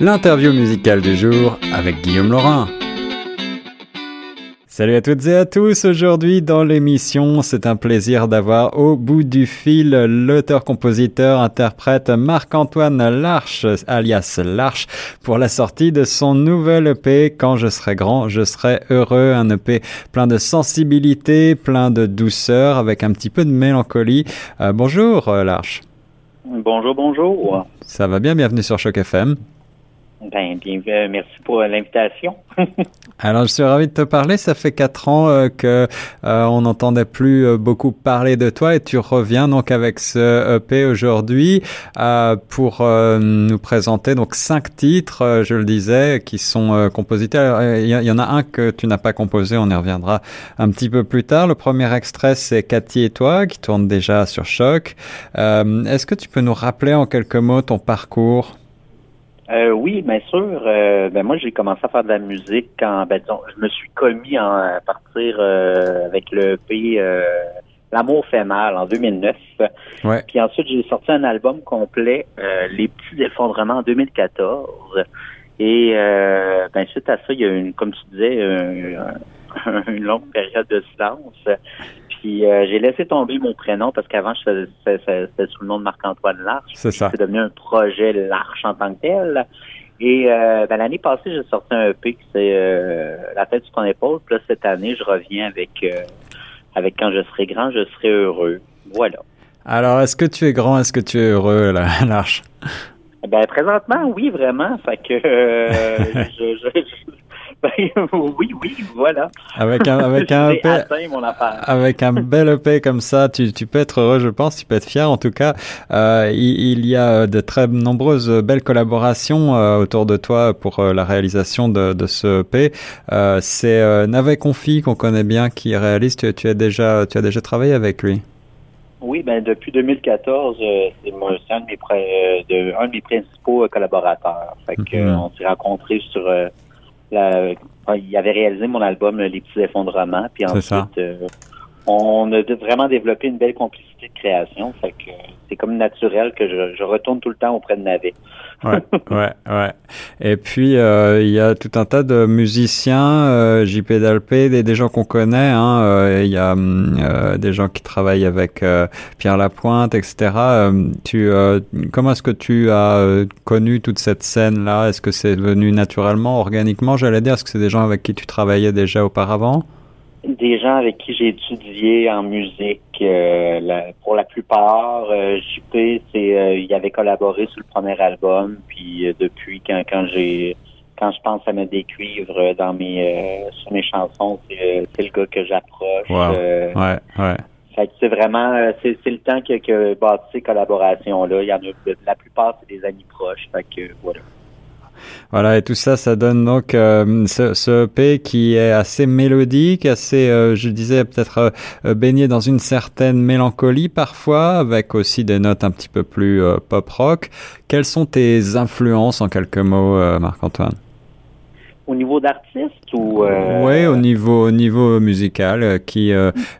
l'interview musicale du jour avec Guillaume Laurin. Salut à toutes et à tous, aujourd'hui dans l'émission, c'est un plaisir d'avoir au bout du fil l'auteur-compositeur-interprète Marc-Antoine Larche, alias Larche, pour la sortie de son nouvel EP « Quand je serai grand, je serai heureux », un EP plein de sensibilité, plein de douceur, avec un petit peu de mélancolie. Bonjour Larche. Bonjour, bonjour. Ça va bien, bienvenue sur Choc FM. Bien, merci pour l'invitation. Alors, je suis ravi de te parler. Ça fait 4 ans qu'on n'entendait plus beaucoup parler de toi et tu reviens donc avec ce EP aujourd'hui pour nous présenter donc 5 titres, je le disais, qui sont composités. Il y en a un que tu n'as pas composé, on y reviendra un petit peu plus tard. Le premier extrait, c'est Cathy et toi, qui tourne déjà sur Choc. Est-ce que tu peux nous rappeler en quelques mots ton parcours? Oui, bien sûr. Moi, j'ai commencé à faire de la musique quand, je me suis commis à partir avec le EP L'amour fait mal en 2009. Ouais. Puis ensuite, j'ai sorti un album complet, Les petits effondrements en 2014. Et suite à ça, il y a eu, comme tu disais, une longue période de silence. Puis j'ai laissé tomber mon prénom parce qu'avant, c'était sous le nom de Marc-Antoine Larche. C'est ça. C'est devenu un projet Larche en tant que tel. Et l'année passée, j'ai sorti un EP qui c'est La tête sur ton épaule. Puis là, cette année, je reviens avec Quand je serai grand, je serai heureux. Voilà. Alors, est-ce que tu es grand? Est-ce que tu es heureux, là, Larche? Présentement, oui, vraiment. Fait que oui, voilà. Avec un EP, avec un bel EP comme ça, tu peux être heureux, je pense, tu peux être fier. En tout cas, il y a de très nombreuses belles collaborations autour de toi pour la réalisation de ce EP. C'est Navet Confit qu'on connaît bien qui réalise. Tu as déjà travaillé avec lui. Oui, depuis 2014, c'est un de mes principaux collaborateurs. Fait que on s'est rencontrés sur il avait réalisé mon album Les petits effondrements, puis ensuite on a vraiment développé une belle complicité de création, fait que c'est comme naturel que je retourne tout le temps auprès de Navet. ouais. Et puis il y a tout un tas de musiciens, J.P. Dalpé, des gens qu'on connaît, hein. Il y a des gens qui travaillent avec Pierre Lapointe, etc. Comment est-ce que tu as connu toute cette scène-là? Est-ce que c'est venu naturellement, organiquement, j'allais dire? Est-ce que c'est des gens avec qui tu travaillais déjà auparavant? Des gens avec qui j'ai étudié en musique, pour la plupart. JP, il avait collaboré sur le premier album, puis depuis quand je pense à me décuivre dans sur mes chansons, c'est le gars que j'approche. Wow. Ouais. Fait que c'est vraiment c'est le temps que bâti ces collaborations là. Il y en a la plupart, c'est des amis proches. Fait que voilà. Voilà, et tout ça, ça donne donc ce EP qui est assez mélodique, assez, je disais, peut-être baigné dans une certaine mélancolie parfois, avec aussi des notes un petit peu plus pop-rock. Quelles sont tes influences, en quelques mots, Marc-Antoine? Au niveau d'artiste ou oui, au niveau musical,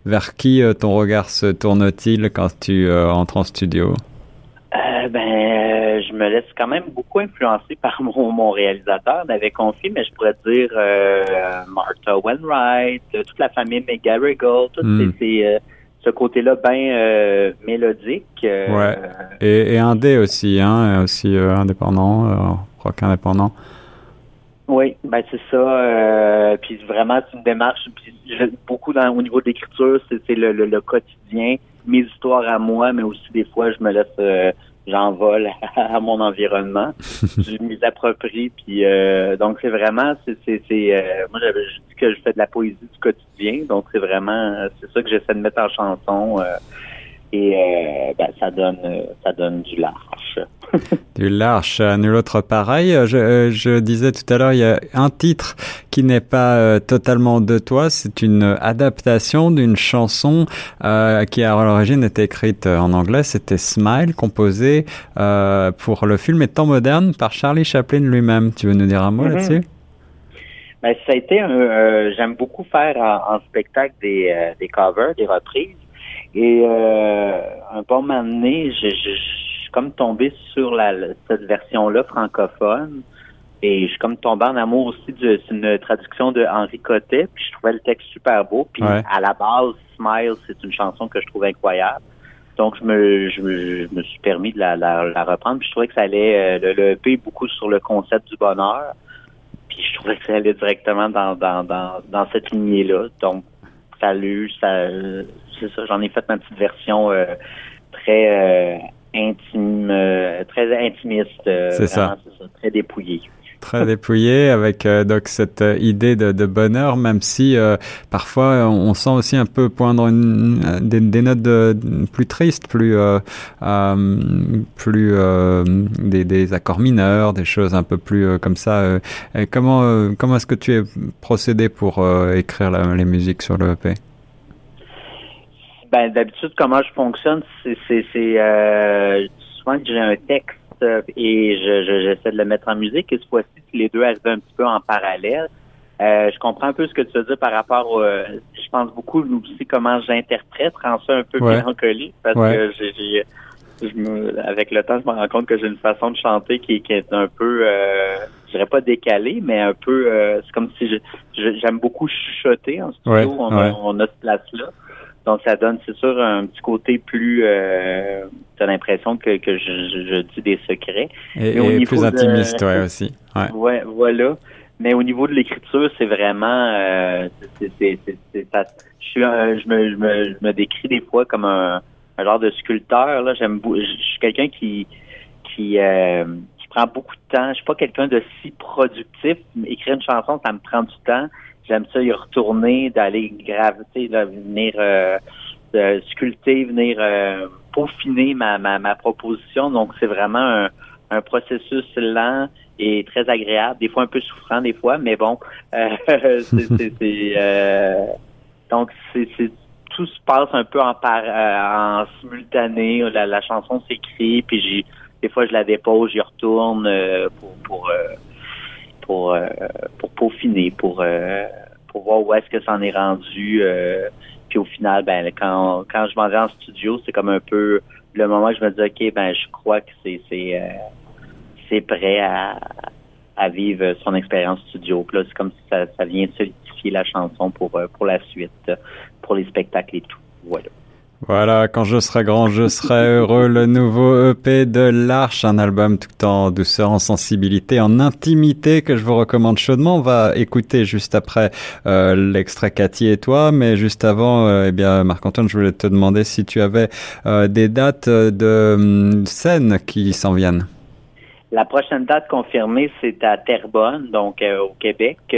vers qui ton regard se tourne-t-il quand tu entres en studio? Je me laisse quand même beaucoup influencer par mon réalisateur, Navet Confit, mais je pourrais dire Martha Wainwright, toute la famille McGarrigle, tout ce côté-là bien mélodique. Ouais. Et indé aussi, hein, aussi indépendant, rock indépendant. Oui, c'est ça. Puis vraiment, c'est une démarche. Puis beaucoup au niveau de l'écriture, c'est le quotidien, mes histoires à moi, mais aussi des fois, je me laisse. J'envole à mon environnement, je m'y approprie, puis donc c'est vraiment, moi je dis que je fais de la poésie du quotidien, donc c'est vraiment, c'est ça que j'essaie de mettre en chanson, ça donne du Larche. Du Larche, nul autre pareil. Je disais tout à l'heure, il y a un titre qui n'est pas totalement de toi. C'est une adaptation d'une chanson qui à l'origine était écrite en anglais. C'était Smile, composée pour le film Temps modernes par Charlie Chaplin lui-même. Tu veux nous dire un mot là-dessus? Ça a été j'aime beaucoup faire en spectacle des covers, des reprises. Et un bon moment donné, je suis comme tombé sur cette version-là francophone. Et je suis comme tombé en amour aussi d'une traduction de Henri Côté, puis je trouvais le texte super beau. Puis à la base, Smile, c'est une chanson que je trouve incroyable. Donc je me suis permis de la reprendre. Puis je trouvais que ça allait le EP beaucoup sur le concept du bonheur. Puis je trouvais que ça allait directement dans cette lignée-là. Donc c'est ça. J'en ai fait ma petite version très intime, très intimiste. C'est vraiment, ça. C'est ça, très dépouillée. Très dépouillé avec donc cette idée de bonheur, même si parfois on sent aussi un peu poindre des notes plus tristes, plus des accords mineurs, des choses un peu plus comme ça. Comment est-ce que tu es procédé pour écrire les musiques sur le EP? Ben d'habitude, comment je fonctionne, c'est souvent que j'ai un texte et j'essaie de le mettre en musique. Et cette fois-ci, les deux arrivaient un petit peu en parallèle. Je comprends un peu ce que tu veux dire par rapport... je pense beaucoup aussi comment j'interprète, rend ça un peu mélancolique, parce que avec le temps, je me rends compte que j'ai une façon de chanter qui est un peu... je dirais pas décalée, mais un peu... c'est comme si j'aime beaucoup chuchoter en studio. On a cette place-là. Donc, ça donne, c'est sûr, un petit côté plus... t'as l'impression que je dis des secrets. Et plus intimiste, toi aussi. Ouais, voilà. Mais au niveau de l'écriture, c'est vraiment... Je me décris des fois comme un genre de sculpteur. Là. Je suis quelqu'un qui prend beaucoup de temps. Je suis pas quelqu'un de si productif. Écrire une chanson, ça me prend du temps. J'aime ça y retourner, d'aller graviter, là, venir sculpter, venir peaufiner ma proposition. Donc, c'est vraiment un processus lent et très agréable. Des fois, un peu souffrant, des fois, mais bon. Donc, tout se passe un peu en simultané. La chanson s'écrit, puis des fois, je la dépose, j'y retourne pour peaufiner, pour voir où est-ce que ça en est rendu. Puis au final, ben quand je m'en vais en studio, c'est comme un peu le moment où je me dis OK, ben je crois que c'est prêt à vivre son expérience studio. Puis là, c'est comme si ça vient solidifier la chanson pour la suite, pour les spectacles et tout. Voilà. Voilà, quand je serai grand, je serai heureux, le nouveau EP de Larche, un album tout en douceur, en sensibilité, en intimité que je vous recommande chaudement. On va écouter juste après l'extrait Cathy et toi, mais juste avant, Marc-Antoine, je voulais te demander si tu avais des dates de scène qui s'en viennent. La prochaine date confirmée, c'est à Terrebonne, donc au Québec, au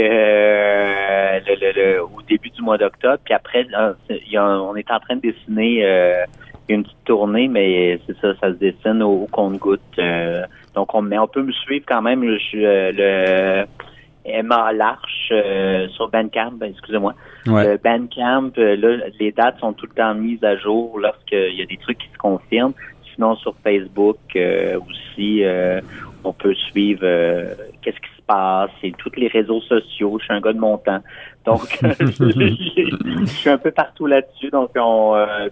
début du mois d'octobre. Puis après, on est en train de dessiner une petite tournée, mais c'est ça se dessine au compte-gouttes. Donc, on peut me suivre quand même. Je suis Emma Larche sur Bandcamp, excusez-moi. Ouais. Le Bandcamp, là, les dates sont tout le temps mises à jour lorsqu'il y a des trucs qui se confirment. Sinon, sur Facebook aussi, on peut suivre qu'est-ce qui se passe et tous les réseaux sociaux. Je suis un gars de mon temps. Donc, je suis un peu partout là-dessus. Donc,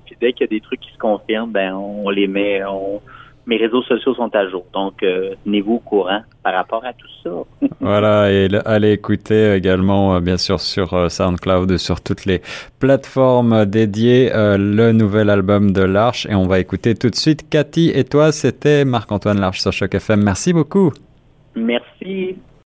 puis dès qu'il y a des trucs qui se confirment, ben on les met. Mes réseaux sociaux sont à jour, donc tenez-vous au courant par rapport à tout ça. Voilà, et allez écouter également, bien sûr, sur SoundCloud, sur toutes les plateformes dédiées, le nouvel album de Larche. Et on va écouter tout de suite Cathy et toi, c'était Marc-Antoine Larche sur Choc FM. Merci beaucoup. Merci.